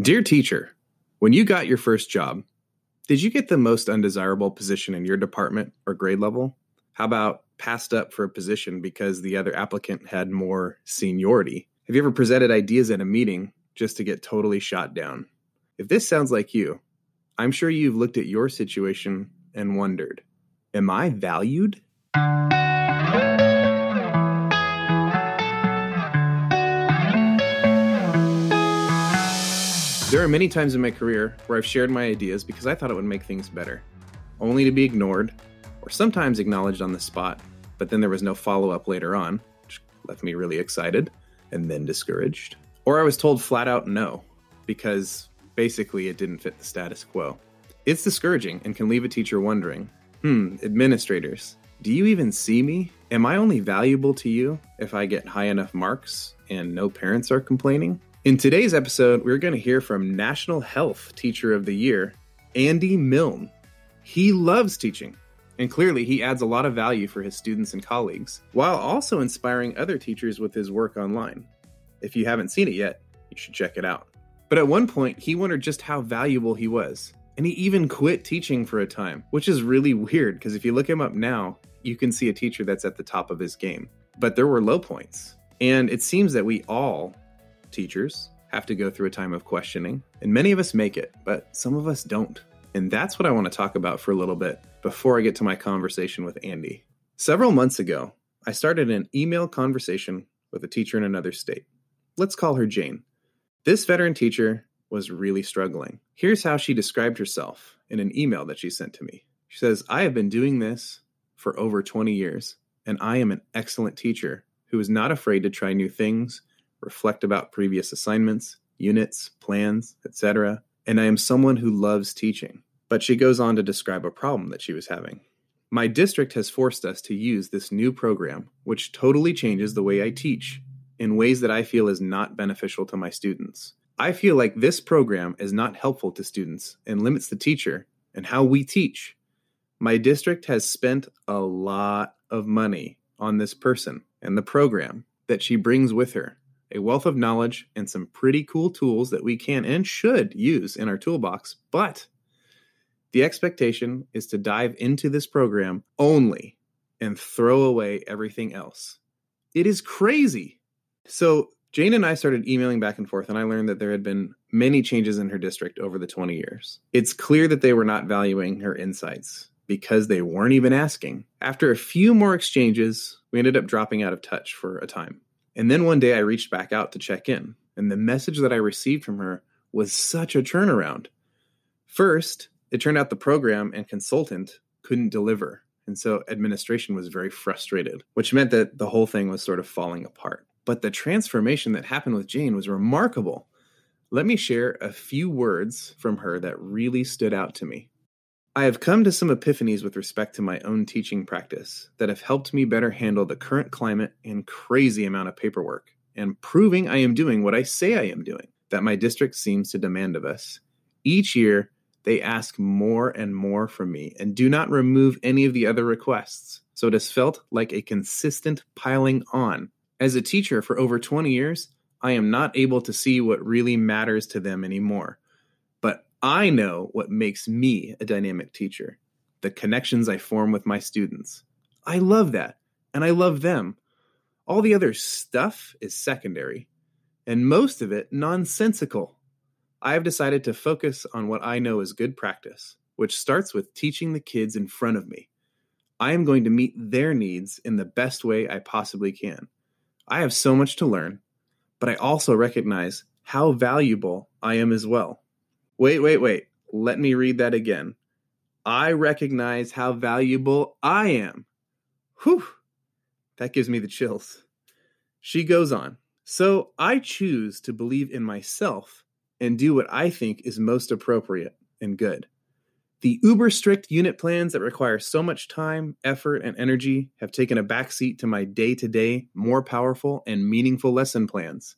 Dear teacher, when you got your first job, did you get the most undesirable position in your department or grade level? How about passed up for a position because the other applicant had more seniority? Have you ever presented ideas at a meeting just to get totally shot down? If this sounds like you, I'm sure you've looked at your situation and wondered, am I valued? There are many times in my career where I've shared my ideas because I thought it would make things better, only to be ignored or sometimes acknowledged on the spot, but then there was no follow-up later on, which left me really excited and then discouraged. Or I was told flat out no, because basically it didn't fit the status quo. It's discouraging and can leave a teacher wondering, administrators, do you even see me? Am I only valuable to you if I get high enough marks and no parents are complaining? In today's episode, we're going to hear from National Health Teacher of the Year, Andy Milne. He loves teaching, and clearly he adds a lot of value for his students and colleagues, while also inspiring other teachers with his work online. If you haven't seen it yet, you should check it out. But at one point, he wondered just how valuable he was, and he even quit teaching for a time, which is really weird because if you look him up now, you can see a teacher that's at the top of his game. But there were low points, and it seems that we all teachers have to go through a time of questioning, and many of us make it, but some of us don't. And that's what I want to talk about for a little bit before I get to my conversation with Andy. Several months ago, I started an email conversation with a teacher in another state. Let's call her Jane. This veteran teacher was really struggling. Here's how she described herself in an email that she sent to me. She says, I have been doing this for over 20 years, and I am an excellent teacher who is not afraid to try new things, reflect about previous assignments, units, plans, etc., and I am someone who loves teaching. But she goes on to describe a problem that she was having. My district has forced us to use this new program, which totally changes the way I teach in ways that I feel is not beneficial to my students. I feel like this program is not helpful to students and limits the teacher and how we teach. My district has spent a lot of money on this person and the program that she brings with her. A wealth of knowledge and some pretty cool tools that we can and should use in our toolbox, but the expectation is to dive into this program only and throw away everything else. It is crazy. So Jane and I started emailing back and forth, and I learned that there had been many changes in her district over the 20 years. It's clear that they were not valuing her insights because they weren't even asking. After a few more exchanges, we ended up dropping out of touch for a time. And then one day I reached back out to check in, and the message that I received from her was such a turnaround. First, it turned out the program and consultant couldn't deliver, and so administration was very frustrated, which meant that the whole thing was sort of falling apart. But the transformation that happened with Jane was remarkable. Let me share a few words from her that really stood out to me. I have come to some epiphanies with respect to my own teaching practice that have helped me better handle the current climate and crazy amount of paperwork and proving I am doing what I say I am doing that my district seems to demand of us. Each year, they ask more and more from me and do not remove any of the other requests. So it has felt like a consistent piling on. As a teacher for over 20 years, I am not able to see what really matters to them anymore. I know what makes me a dynamic teacher, the connections I form with my students. I love that, and I love them. All the other stuff is secondary, and most of it nonsensical. I have decided to focus on what I know is good practice, which starts with teaching the kids in front of me. I am going to meet their needs in the best way I possibly can. I have so much to learn, but I also recognize how valuable I am as well. Wait. Let me read that again. I recognize how valuable I am. Whew. That gives me the chills. She goes on. So I choose to believe in myself and do what I think is most appropriate and good. The uber strict unit plans that require so much time, effort, and energy have taken a backseat to my day-to-day, more powerful and meaningful lesson plans.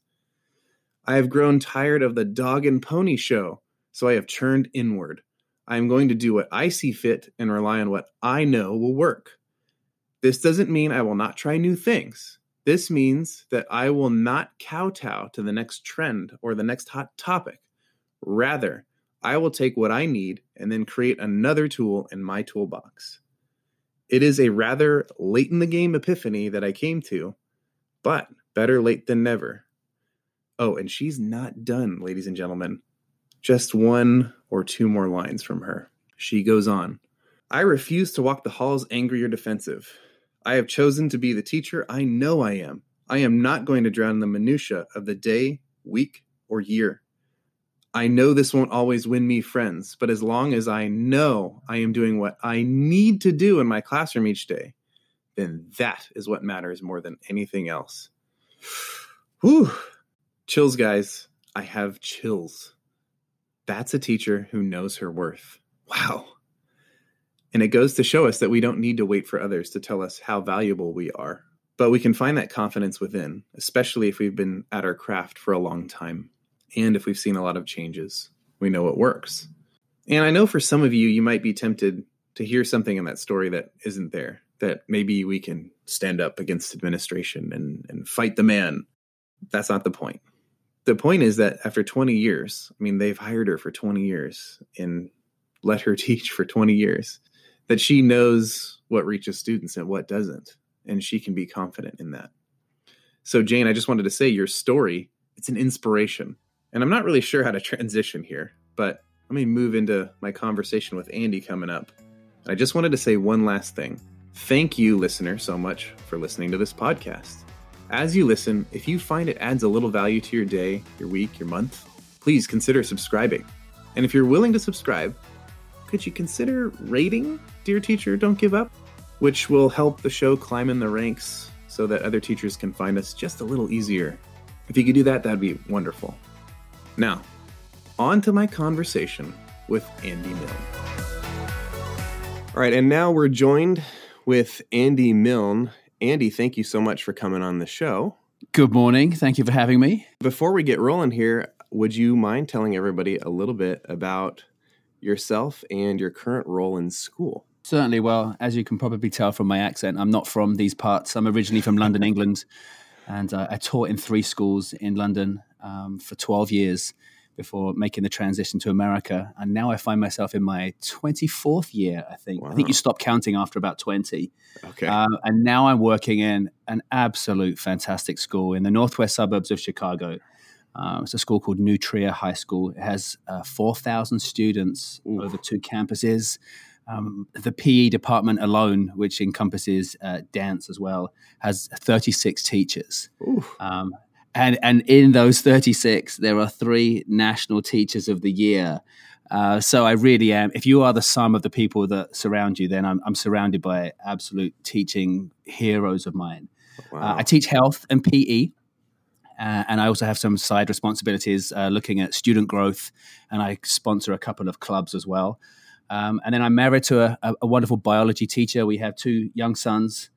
I have grown tired of the dog and pony show. So I have churned inward. I am going to do what I see fit and rely on what I know will work. This doesn't mean I will not try new things. This means that I will not kowtow to the next trend or the next hot topic. Rather, I will take what I need and then create another tool in my toolbox. It is a rather late-in-the-game epiphany that I came to, but better late than never. Oh, and she's not done, ladies and gentlemen. Just one or two more lines from her. She goes on. I refuse to walk the halls angry or defensive. I have chosen to be the teacher I know I am. I am not going to drown in the minutia of the day, week, or year. I know this won't always win me friends, but as long as I know I am doing what I need to do in my classroom each day, then that is what matters more than anything else. Whew. Chills, guys. I have chills. That's a teacher who knows her worth. Wow. And it goes to show us that we don't need to wait for others to tell us how valuable we are. But we can find that confidence within, especially if we've been at our craft for a long time. And if we've seen a lot of changes, we know what works. And I know for some of you, you might be tempted to hear something in that story that isn't there, that maybe we can stand up against administration and fight the man. That's not the point. The point is that after 20 years, I mean, they've hired her for 20 years and let her teach for 20 years, that she knows what reaches students and what doesn't. And she can be confident in that. So Jane, I just wanted to say your story, it's an inspiration. And I'm not really sure how to transition here, but let me move into my conversation with Andy coming up. And I just wanted to say one last thing. Thank you, listener, so much for listening to this podcast. As you listen, if you find it adds a little value to your day, your week, your month, please consider subscribing. And if you're willing to subscribe, could you consider rating Dear Teacher, Don't Give Up? Which will help the show climb in the ranks so that other teachers can find us just a little easier. If you could do that, that'd be wonderful. Now, on to my conversation with Andy Milne. All right, and now we're joined with Andy Milne. Andy, thank you so much for coming on the show. Good morning. Thank you for having me. Before we get rolling here, would you mind telling everybody a little bit about yourself and your current role in school? Certainly. Well, as you can probably tell from my accent, I'm not from these parts. I'm originally from London, England, and I taught in three schools in London for 12 years before making the transition to America. And now I find myself in my 24th year, I think. Wow. I think you stop counting after about 20. Okay. And now I'm working in an absolute fantastic school in the northwest suburbs of Chicago. It's a school called New Trier High School. It has 4,000 students Ooh. Over two campuses. The PE department alone, which encompasses dance as well, has 36 teachers. And in those 36, there are three National Teachers of the Year. So I really am. If you are the sum of the people that surround you, then I'm surrounded by absolute teaching heroes of mine. Wow. I teach health and PE. And I also have some side responsibilities looking at student growth. And I sponsor a couple of clubs as well. And then I'm married to a wonderful biology teacher. We have two young sons.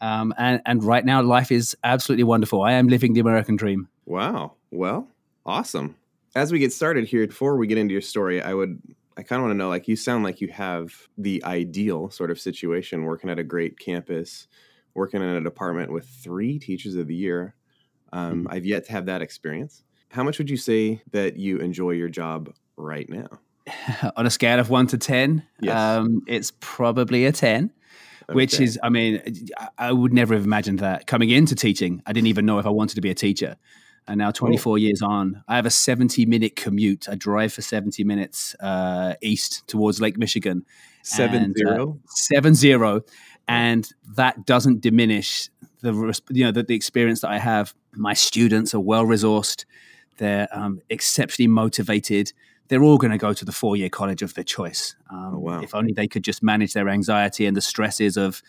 And right now, life is absolutely wonderful. I am living the American dream. Wow. Well, awesome. As we get started here, before we get into your story, I kind of want to know, like, you sound like you have the ideal sort of situation, working at a great campus, working in a department with three teachers of the year. I've yet to have that experience. How much would you say that you enjoy your job right now? On a scale of 1 to 10, yes. It's probably a 10, okay. Which is, I mean, I would never have imagined that coming into teaching. I didn't even know if I wanted to be a teacher. And now 24 years on, I have a 70-minute commute. I drive for 70 minutes east towards Lake Michigan. 7-0? 7-0. And that doesn't diminish the experience that I have. My students are well-resourced. They're exceptionally motivated. They're all going to go to the four-year college of their choice. If only they could just manage their anxiety and the stresses of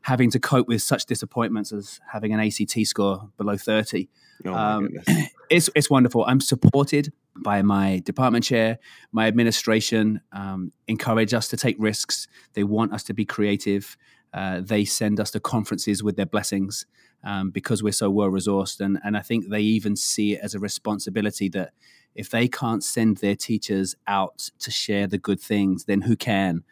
having to cope with such disappointments as having an ACT score below 30. Oh, my goodness. It's wonderful. I'm supported by my department chair. My administration encourage us to take risks. They want us to be creative. They send us to conferences with their blessings because we're so well-resourced. And I think they even see it as a responsibility that if they can't send their teachers out to share the good things, then who can?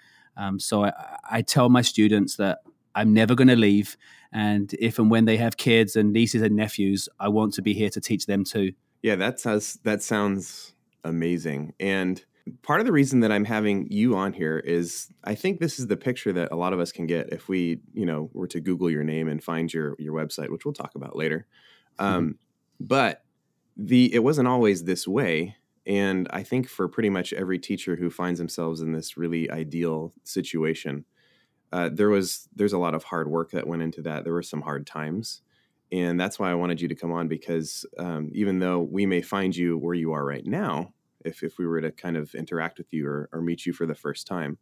So I tell my students that I'm never going to leave. And if and when they have kids and nieces and nephews, I want to be here to teach them too. Yeah, that sounds amazing. And part of the reason that I'm having you on here is I think this is the picture that a lot of us can get if we, were to Google your name and find your website, which we'll talk about later. But it wasn't always this way. And I think for pretty much every teacher who finds themselves in this really ideal situation, there's a lot of hard work that went into that. There were some hard times. And that's why I wanted you to come on, because even though we may find you where you are right now, if we were to kind of interact with you or meet you for the first time,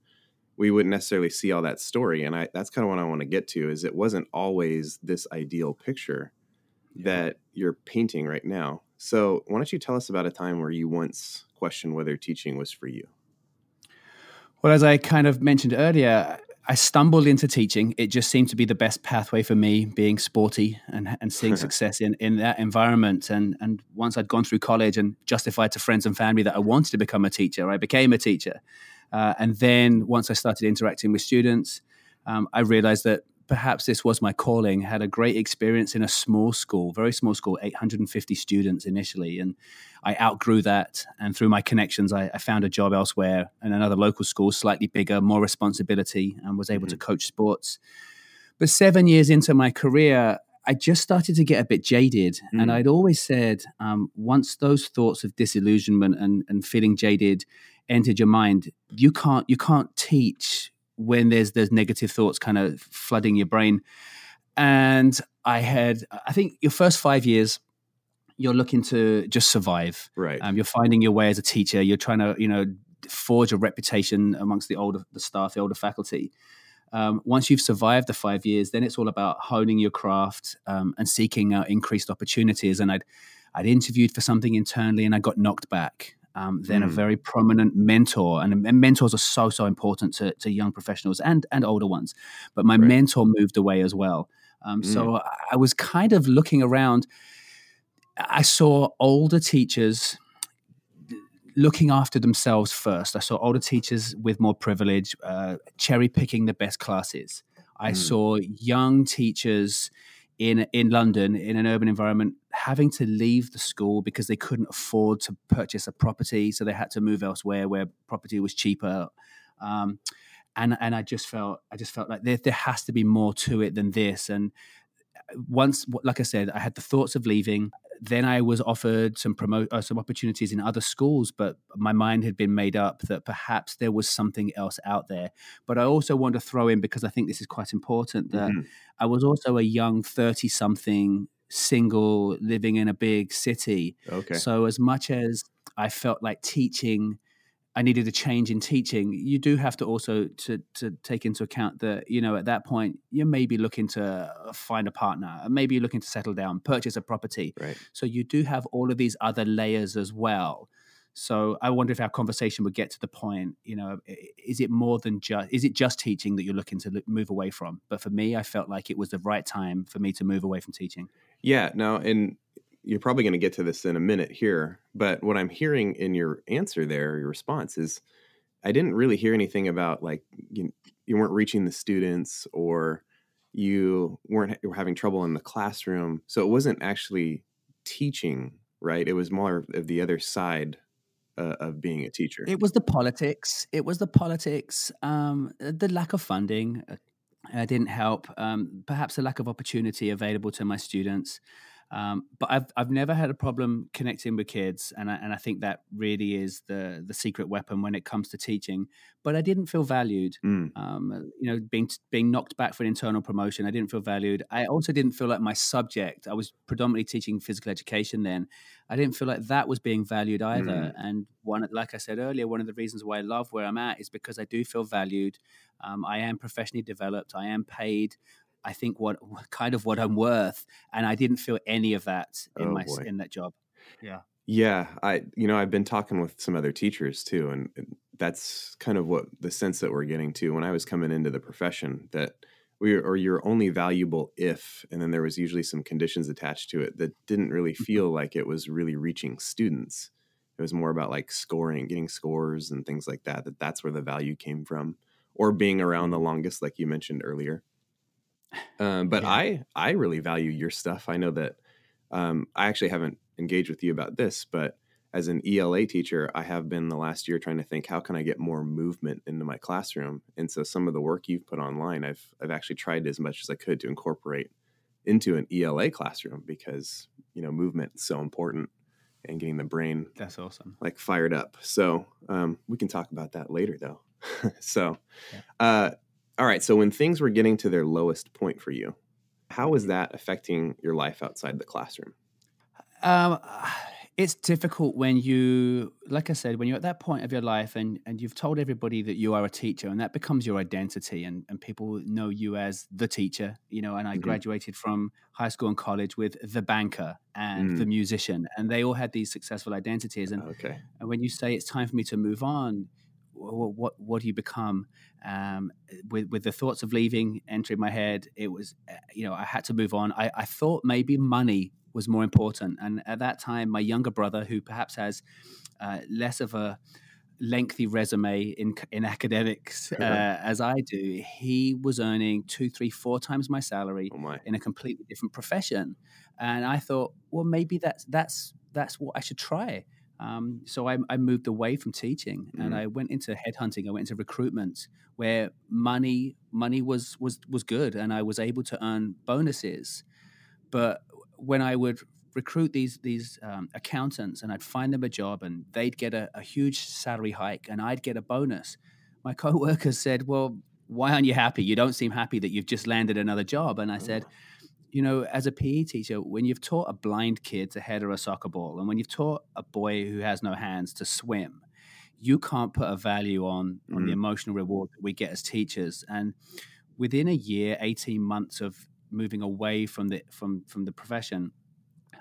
we wouldn't necessarily see all that story. And that's kind of what I want to get to, is it wasn't always this ideal picture that you're painting right now. So why don't you tell us about a time where you once questioned whether teaching was for you? Well, as I kind of mentioned earlier, I stumbled into teaching. It just seemed to be the best pathway for me, being sporty and seeing success in that environment. And once I'd gone through college and justified to friends and family that I wanted to become a teacher, I became a teacher. And then once I started interacting with students, I realized that perhaps this was my calling. I had a great experience in a small school, very small school, 850 students initially. And I outgrew that. And through my connections, I found a job elsewhere in another local school, slightly bigger, more responsibility, and was able to coach sports. But 7 years into my career, I just started to get a bit jaded. And I'd always said, once those thoughts of disillusionment and feeling jaded entered your mind, you can't teach when there's negative thoughts kind of flooding your brain. And I think your first 5 years, you're looking to just survive. Right. You're finding your way as a teacher. You're trying to, forge a reputation amongst the staff, the older faculty. Once you've survived the 5 years, then it's all about honing your craft and seeking out increased opportunities. And I'd interviewed for something internally and I got knocked back. Then a very prominent mentor, and mentors are so important to young professionals and older ones. But my mentor moved away as well. So I was kind of looking around. I saw older teachers looking after themselves first. I saw older teachers with more privilege, cherry picking the best classes. I saw young teachers in London, in an urban environment, having to leave the school because they couldn't afford to purchase a property. So they had to move elsewhere where property was cheaper. And I just felt like there has to be more to it than this. And once, like I said, I had the thoughts of leaving. Then I was offered some opportunities in other schools, but my mind had been made up that perhaps there was something else out there. But I also want to throw in, because I think this is quite important, that I was also a young 30-something single living in a big city. Okay. So as much as I felt like teaching, I needed a change in teaching, you do have to also to take into account that, at that point, you may be looking to find a partner, maybe looking to settle down, purchase a property. Right. So you do have all of these other layers as well. So I wonder if our conversation would get to the point, is it just teaching that you're looking to move away from? But for me, I felt like it was the right time for me to move away from teaching. Yeah, no, and you're probably going to get to this in a minute here, but what I'm hearing in your answer there, your response is, I didn't really hear anything about like you weren't reaching the students or you weren't having trouble in the classroom. So it wasn't actually teaching, right? It was more of the other side of being a teacher. It was the politics. The lack of funding didn't help. Perhaps the lack of opportunity available to my students. But I've never had a problem connecting with kids, and I think that really is the secret weapon when it comes to teaching. But I didn't feel valued. Being knocked back for an internal promotion, I didn't feel valued. I also didn't feel like my subject. I was predominantly teaching physical education then. I didn't feel like that was being valued either. And like I said earlier, one of the reasons why I love where I'm at is because I do feel valued. I am professionally developed. I am paid. I think what I'm worth, and I didn't feel any of that in that job. Yeah. I've been talking with some other teachers too, and that's kind of what the sense that we're getting to when I was coming into the profession, that you're only valuable if, and then there was usually some conditions attached to it that didn't really feel like it was really reaching students. It was more about like scoring, getting scores and things like that. That's where the value came from, or being around the longest, like you mentioned earlier. I really value your stuff. I know that I actually haven't engaged with you about this, but as an ELA teacher, I have been the last year trying to think, how can I get more movement into my classroom? And so some of the work you've put online, I've actually tried as much as I could to incorporate into an ELA classroom because, you know, movement is so important and getting the brain that's awesome, like fired up. So we can talk about that later though. All right. So when things were getting to their lowest point for you, how was that affecting your life outside the classroom? It's difficult when you, like I said, when you're at that point of your life and you've told everybody that you are a teacher and that becomes your identity and people know you as the teacher, you know, and I graduated from high school and college with the banker and the musician, and they all had these successful identities. And, and when you say it's time for me to move on, what do you become? With the thoughts of leaving entering my head, it was, you know, I had to move on. I thought maybe money was more important. And at that time, my younger brother, who perhaps has less of a lengthy resume in academics as I do, he was earning 2, 3, 4 times my salary in a completely different profession. And I thought, well, maybe that's what I should try. So I moved away from teaching and I went into headhunting. I went into recruitment where money was good and I was able to earn bonuses. But when I would recruit these accountants and I'd find them a job and they'd get a huge salary hike and I'd get a bonus, my coworkers said, well, why aren't you happy? You don't seem happy that you've just landed another job. And I said, you know, as a PE teacher, when you've taught a blind kid to header a soccer ball and when you've taught a boy who has no hands to swim, you can't put a value on the emotional reward that we get as teachers. And within a year, 18 months of moving away from the profession,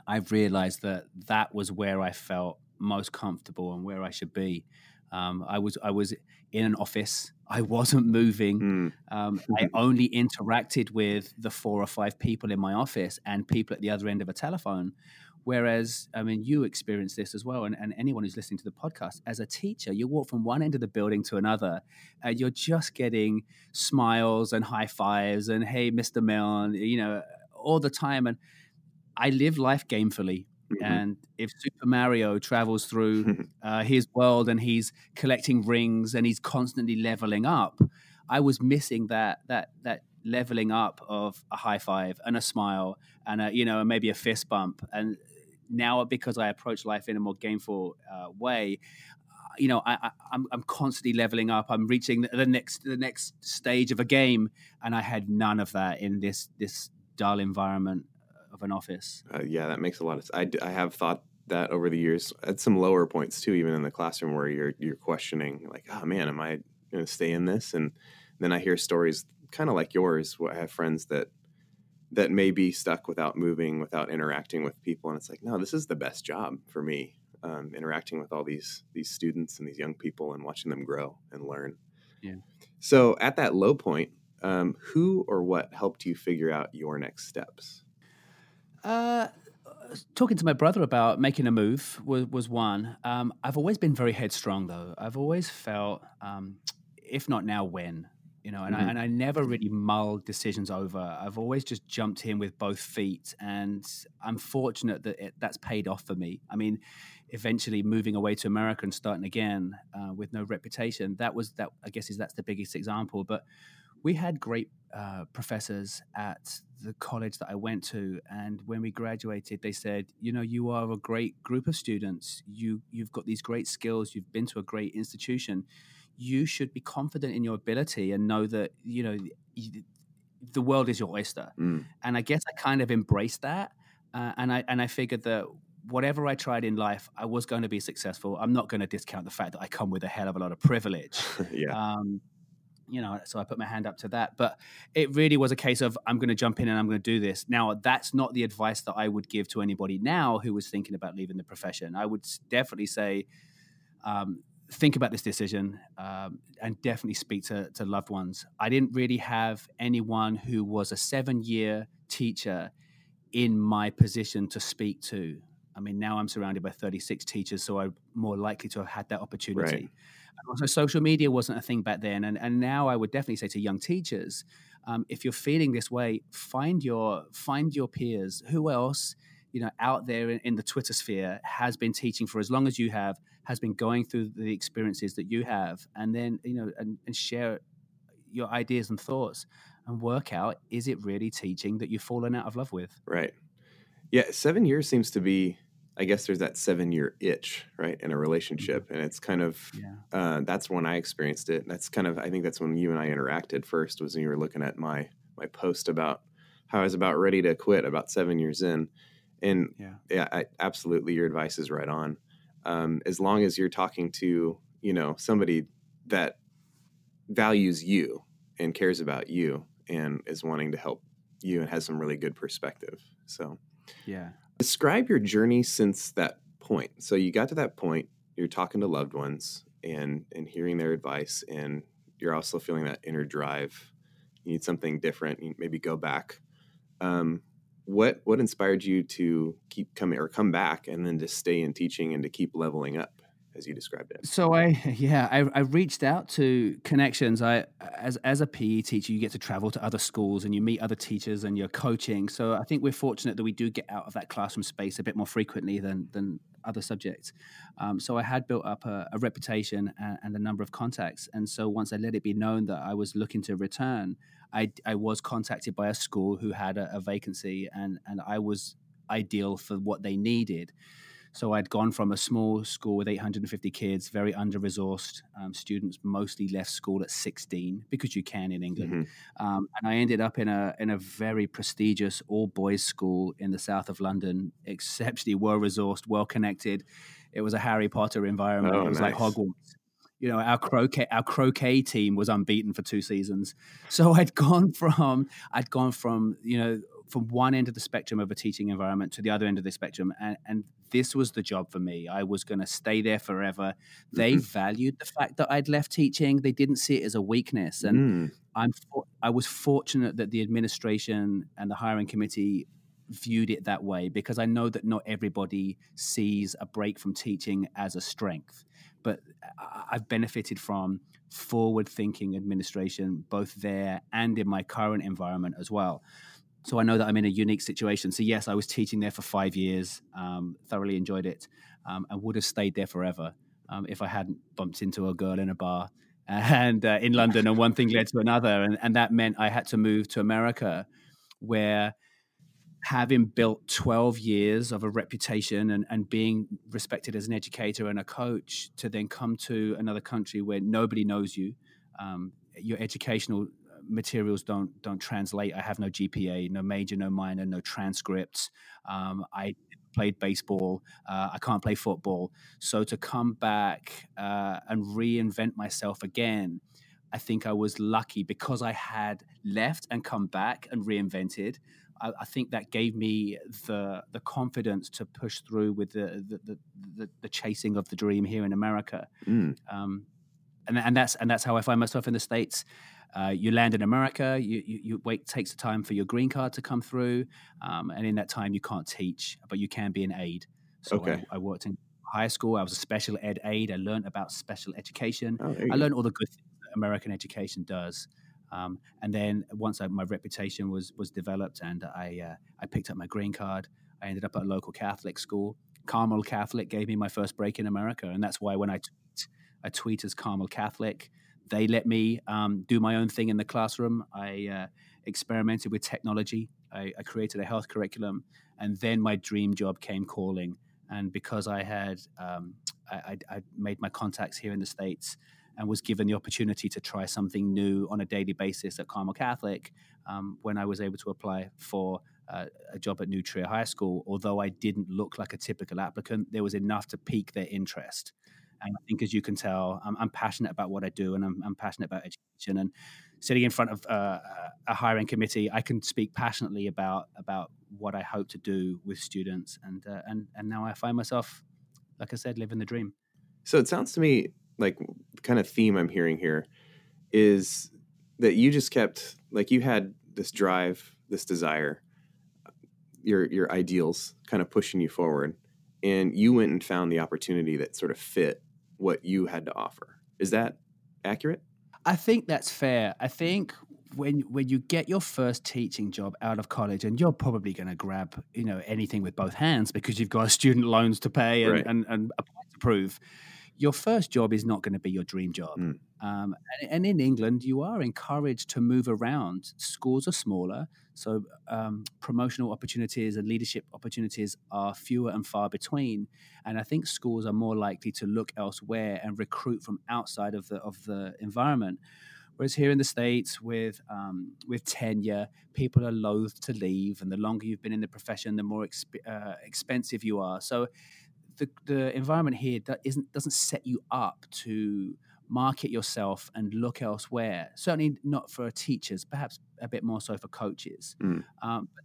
I've realized that was where I felt most comfortable and where I should be. I was in an office. I wasn't moving. I only interacted with the 4 or 5 people in my office and people at the other end of a telephone. Whereas, I mean, you experience this as well, and anyone who's listening to the podcast, as a teacher, you walk from one end of the building to another, and you're just getting smiles and high fives and, hey, Mr. Milne, you know, all the time. And I live life gamefully. And if Super Mario travels through his world and he's collecting rings and he's constantly leveling up, I was missing that leveling up of a high five and a smile and a, you know, maybe a fist bump. And now, because I approach life in a more gameful way, you know, I'm constantly leveling up. I'm reaching the next stage of a game, and I had none of that in this dull environment of an office. Yeah, that makes a lot of sense. I have thought that over the years at some lower points too, even in the classroom where you're questioning, like, oh man, am I going to stay in this? And then I hear stories kind of like yours, where I have friends that may be stuck without moving, without interacting with people. And it's like, no, this is the best job for me, interacting with all these students and these young people and watching them grow and learn. Yeah. So at that low point, who or what helped you figure out your next steps? Talking to my brother about making a move was one. I've always been very headstrong, though. I've always felt, if not now, when, you know, and I never really mulled decisions over. I've always just jumped in with both feet, and I'm fortunate that that's paid off for me. I mean, eventually moving away to America and starting again with no reputation. That's the biggest example, but. We had great professors at the college that I went to, and when we graduated, they said, you know, you are a great group of students. You've got these great skills. You've been to a great institution. You should be confident in your ability and know that, you know, the world is your oyster. And I guess I kind of embraced that, and I figured that whatever I tried in life, I was going to be successful. I'm not going to discount the fact that I come with a hell of a lot of privilege. You know, so I put my hand up to that. But it really was a case of, I'm going to jump in and I'm going to do this. Now, that's not the advice that I would give to anybody now who was thinking about leaving the profession. I would definitely say, think about this decision and definitely speak to loved ones. I didn't really have anyone who was a 7-year teacher in my position to speak to. I mean, now I'm surrounded by 36 teachers, so I'm more likely to have had that opportunity. Right. And also, social media wasn't a thing back then. And now I would definitely say to young teachers, if you're feeling this way, find your peers. Who else out there in the Twitter sphere has been teaching for as long as you have, has been going through the experiences that you have, and then, and share your ideas and thoughts and work out, is it really teaching that you've fallen out of love with? Right. Yeah. 7 years seems to be, I guess there's that 7-year itch, right, in a relationship. And it's kind of, that's when I experienced it. And that's kind of, I think that's when you and I interacted first, was when you were looking at my post about how I was about ready to quit about 7 years in. And absolutely, your advice is right on. As long as you're talking to, somebody that values you and cares about you and is wanting to help you and has some really good perspective. So describe your journey since that point. So you got to that point, you're talking to loved ones and hearing their advice, and you're also feeling that inner drive. You need something different, you maybe go back. What inspired you to keep coming or come back and then to stay in teaching and to keep leveling up as you described it? So I reached out to connections. As a PE teacher, you get to travel to other schools and you meet other teachers and you're coaching. So I think we're fortunate that we do get out of that classroom space a bit more frequently than other subjects. So I had built up a reputation and a number of contacts. And so once I let it be known that I was looking to return, I was contacted by a school who had a vacancy, and I was ideal for what they needed. So I'd gone from a small school with 850 kids, very under-resourced. Students mostly left school at 16, because you can in England. Mm-hmm. And I ended up in a very prestigious all-boys school in the south of London, exceptionally well-resourced, well-connected. It was a Harry Potter environment. Oh, it was nice. Like Hogwarts. Our croquet team was unbeaten for 2 seasons. So I'd gone from from one end of the spectrum of a teaching environment to the other end of the spectrum. And this was the job for me. I was going to stay there forever. They valued the fact that I'd left teaching. They didn't see it as a weakness. And I was fortunate that the administration and the hiring committee viewed it that way, because I know that not everybody sees a break from teaching as a strength. But I've benefited from forward-thinking administration, both there and in my current environment as well. So I know that I'm in a unique situation. So yes, I was teaching there for 5 years, thoroughly enjoyed it, and would have stayed there forever if I hadn't bumped into a girl in a bar and in London, and one thing led to another. And that meant I had to move to America, where, having built 12 years of a reputation and being respected as an educator and a coach, to then come to another country where nobody knows you, your educational materials don't translate. I have no GPA, no major, no minor, no transcripts. I played baseball. I can't play football. So to come back and reinvent myself again, I think I was lucky because I had left and come back and reinvented. I think that gave me the confidence to push through with the chasing of the dream here in America. And that's how I find myself in the States. You land in America, you wait, takes the time for your green card to come through. And in that time, you can't teach, but you can be an aide. So okay. I worked in high school. I was a special ed aide. I learned about special education. I learned all the good things that American education does. And then once my reputation was developed and I picked up my green card, I ended up at a local Catholic school. Carmel Catholic gave me my first break in America. And that's why when I tweet as Carmel Catholic. They let me do my own thing in the classroom. I experimented with technology. I created a health curriculum, and then my dream job came calling. And because I had I made my contacts here in the States and was given the opportunity to try something new on a daily basis at Carmel Catholic, when I was able to apply for a job at New Trier High School, although I didn't look like a typical applicant, there was enough to pique their interest. And I think, as you can tell, I'm passionate about what I do, and I'm passionate about education. And sitting in front of a hiring committee, I can speak passionately about what I hope to do with students. And now I find myself, like I said, living the dream. So it sounds to me like the kind of theme I'm hearing here is that you just kept, like, you had this drive, this desire, your ideals kind of pushing you forward, and you went and found the opportunity that sort of fit what you had to offer. Is that accurate? I think that's fair. I think when you get your first teaching job out of college, and you're probably going to grab, you know, anything with both hands because you've got student loans to pay and a point to prove, your first job is not going to be your dream job. Mm. And in England, you are encouraged to move around. Schools are smaller, so promotional opportunities and leadership opportunities are fewer and far between. And I think schools are more likely to look elsewhere and recruit from outside of the environment. Whereas here in the States, with tenure, people are loath to leave, and the longer you've been in the profession, the more expensive you are. So the environment here doesn't set you up to market yourself and look elsewhere. Certainly not for teachers, perhaps a bit more so for coaches. Mm.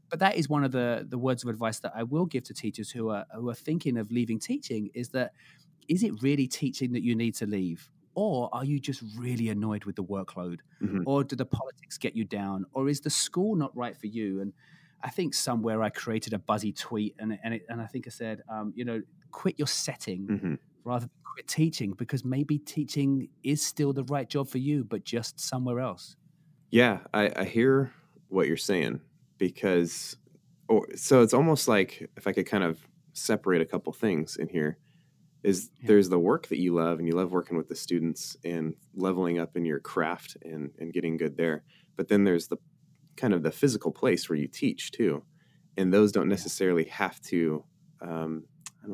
But that is one of the words of advice that I will give to teachers who are thinking of leaving teaching, is that, is it really teaching that you need to leave? Or are you just really annoyed with the workload? Mm-hmm. Or do the politics get you down? Or is the school not right for you? And I think somewhere I created a buzzy tweet, and I think I said, quit your setting rather than quit teaching, because maybe teaching is still the right job for you, but just somewhere else. Yeah, I hear what you're saying, so it's almost like, if I could kind of separate a couple things in here, is there's the work that you love, and you love working with the students and leveling up in your craft and getting good there. But then there's the kind of the physical place where you teach too. And those don't necessarily have to, I don't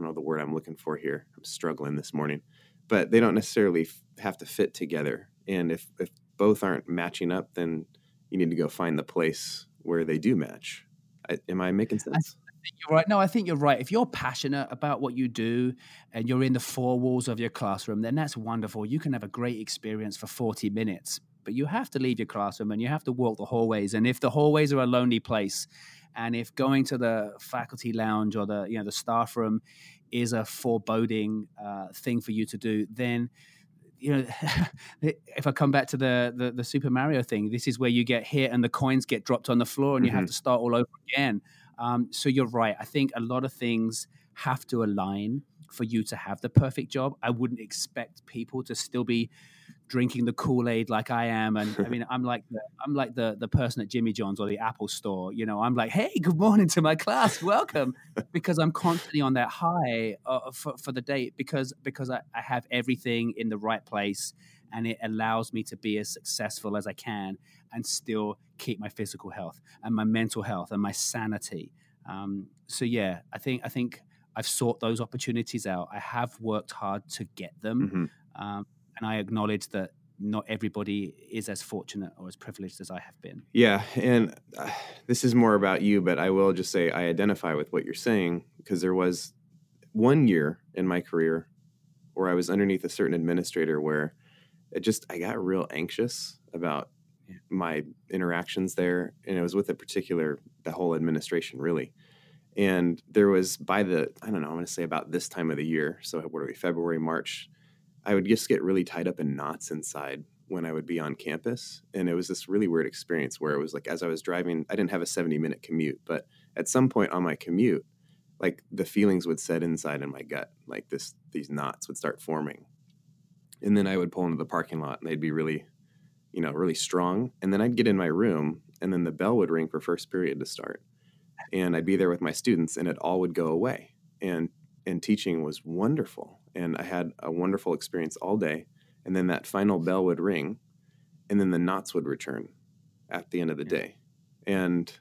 know the word I'm looking for here. I'm struggling this morning, but they don't necessarily have to fit together. And if both aren't matching up, then you need to go find the place where they do match. Am I making sense? You're right. No, I think you're right. If you're passionate about what you do and you're in the four walls of your classroom, then that's wonderful. You can have a great experience for 40 minutes, but you have to leave your classroom and you have to walk the hallways. And if the hallways are a lonely place, and if going to the faculty lounge or the staff room is a foreboding thing for you to do, then if I come back to the Super Mario thing, this is where you get hit and the coins get dropped on the floor and you have to start all over again. So you're right. I think a lot of things have to align for you to have the perfect job. I wouldn't expect people to still be drinking the Kool-Aid like I am. And I mean, I'm like the person at Jimmy John's or the Apple store, I'm like, hey, good morning to my class. Welcome. Because I'm constantly on that high for the day because I have everything in the right place, and it allows me to be as successful as I can and still keep my physical health and my mental health and my sanity. I think I've sought those opportunities out. I have worked hard to get them. And I acknowledge that not everybody is as fortunate or as privileged as I have been. Yeah. And this is more about you, but I will just say I identify with what you're saying, because there was one year in my career where I was underneath a certain administrator where I got real anxious about my interactions there. And it was with the whole administration really. And there was I'm going to say about this time of the year. So what are we, February, March? I would just get really tied up in knots inside when I would be on campus. And it was this really weird experience where it was like, as I was driving, I didn't have a 70-minute commute, but at some point on my commute, like the feelings would set inside in my gut, like these knots would start forming. And then I would pull into the parking lot and they'd be really, really strong. And then I'd get in my room and then the bell would ring for first period to start. And I'd be there with my students and it all would go away. And teaching was wonderful. And I had a wonderful experience all day. And then that final bell would ring and then the knots would return at the end of the day. And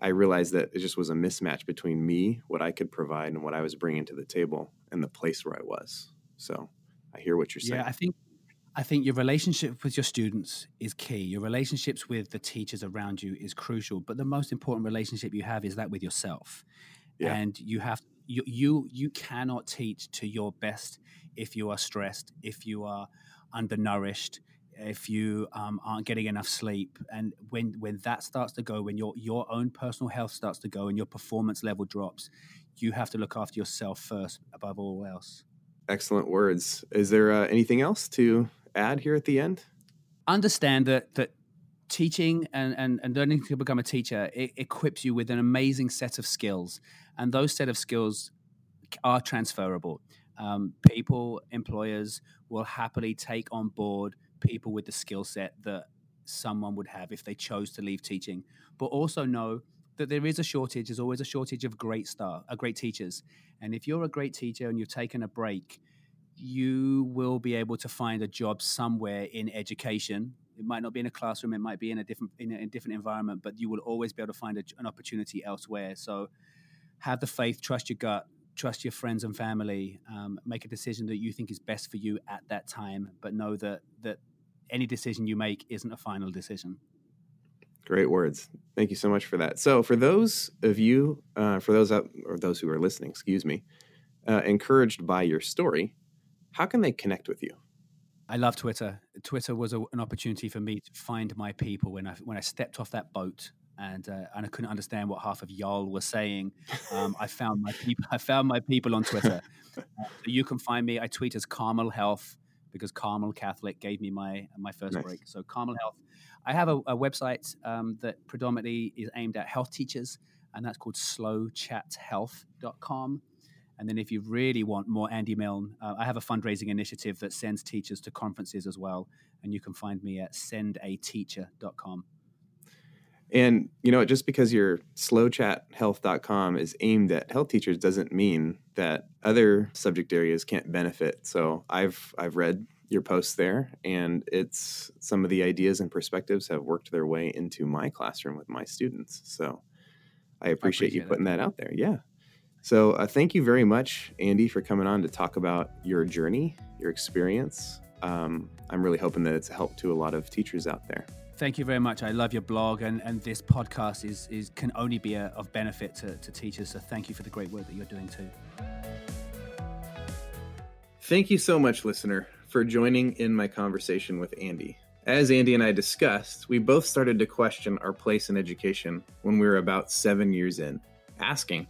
I realized that it just was a mismatch between me, what I could provide and what I was bringing to the table, and the place where I was. So I hear what you're saying. Yeah, I think your relationship with your students is key. Your relationships with the teachers around you is crucial. But the most important relationship you have is that with yourself. Yeah. And you have to. You cannot teach to your best if you are stressed, if you are undernourished, if you aren't getting enough sleep. And when that starts to go, when your own personal health starts to go and your performance level drops, you have to look after yourself first above all else. Excellent words. Is there anything else to add here at the end? Understand that teaching and learning to become a teacher, it equips you with an amazing set of skills. And those set of skills are transferable. Employers will happily take on board people with the skill set that someone would have if they chose to leave teaching, but also know that there is a shortage. There's always a shortage of great teachers. And if you're a great teacher and you've taken a break, you will be able to find a job somewhere in education. It might not be in a classroom. It might be in a different environment, but you will always be able to find an opportunity elsewhere. So have the faith, trust your gut, trust your friends and family, make a decision that you think is best for you at that time, but know that any decision you make isn't a final decision. Great words. Thank you so much for that. So for those of you, those who are listening, encouraged by your story, how can they connect with you? I love Twitter. Twitter was an opportunity for me to find my people when I stepped off that boat and I couldn't understand what half of y'all were saying. I found my people on Twitter. So you can find me. I tweet as Carmel Health because Carmel Catholic gave me my first break. So Carmel Health. I have a website that predominantly is aimed at health teachers, and that's called slowchathealth.com. And then if you really want more Andy Milne, I have a fundraising initiative that sends teachers to conferences as well. And you can find me at sendateacher.com. And, just because your slowchathealth.com is aimed at health teachers doesn't mean that other subject areas can't benefit. So I've read your posts there, and it's some of the ideas and perspectives have worked their way into my classroom with my students. So I appreciate you putting that out there. Yeah. So thank you very much, Andy, for coming on to talk about your journey, your experience. I'm really hoping that it's a help to a lot of teachers out there. Thank you very much. I love your blog, and this podcast can only be of benefit to teachers. So thank you for the great work that you're doing too. Thank you so much, listener, for joining in my conversation with Andy. As Andy and I discussed, we both started to question our place in education when we were about 7 years in, asking,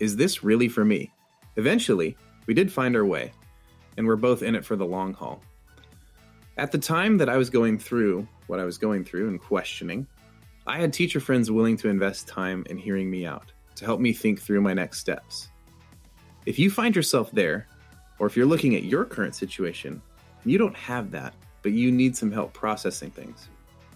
is this really for me? Eventually, we did find our way, and we're both in it for the long haul. At the time that I was going through what I was going through and questioning, I had teacher friends willing to invest time in hearing me out to help me think through my next steps. If you find yourself there, or if you're looking at your current situation, you don't have that, but you need some help processing things,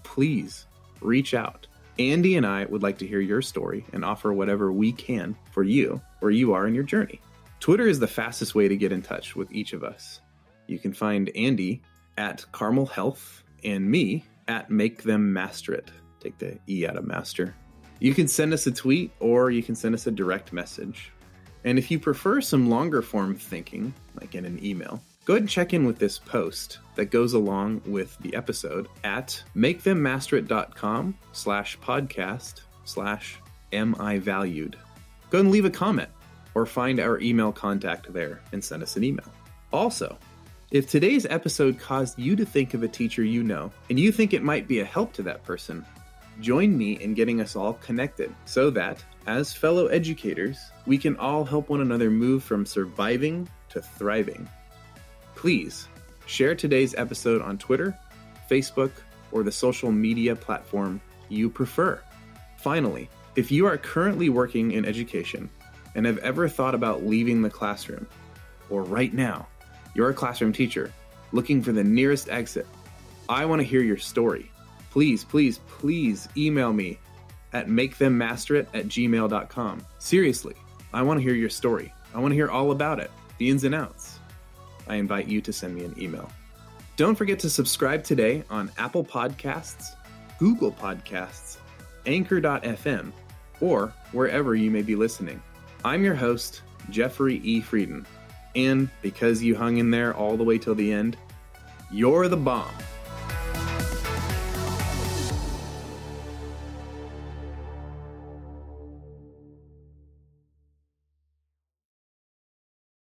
please reach out. Andy and I would like to hear your story and offer whatever we can for you where you are in your journey. Twitter is the fastest way to get in touch with each of us. You can find Andy at Carmel Health and me at Make Them Master It. Take the E out of master. You can send us a tweet or you can send us a direct message. And if you prefer some longer form thinking, like in an email, go ahead and check in with this post that goes along with the episode at makethemmasterit.com/podcast/amivalued. Go and leave a comment or find our email contact there and send us an email. Also, if today's episode caused you to think of a teacher you know and you think it might be a help to that person, join me in getting us all connected so that, as fellow educators, we can all help one another move from surviving to thriving. Please share today's episode on Twitter, Facebook, or the social media platform you prefer. Finally, if you are currently working in education and have ever thought about leaving the classroom, or right now, you're a classroom teacher looking for the nearest exit, I want to hear your story. Please, please, please email me at makethemmasterit@gmail.com. Seriously, I want to hear your story. I want to hear all about it, the ins and outs. I invite you to send me an email. Don't forget to subscribe today on Apple Podcasts, Google Podcasts, Anchor.fm, or wherever you may be listening. I'm your host, Jeffrey E. Frieden, and because you hung in there all the way till the end, you're the bomb.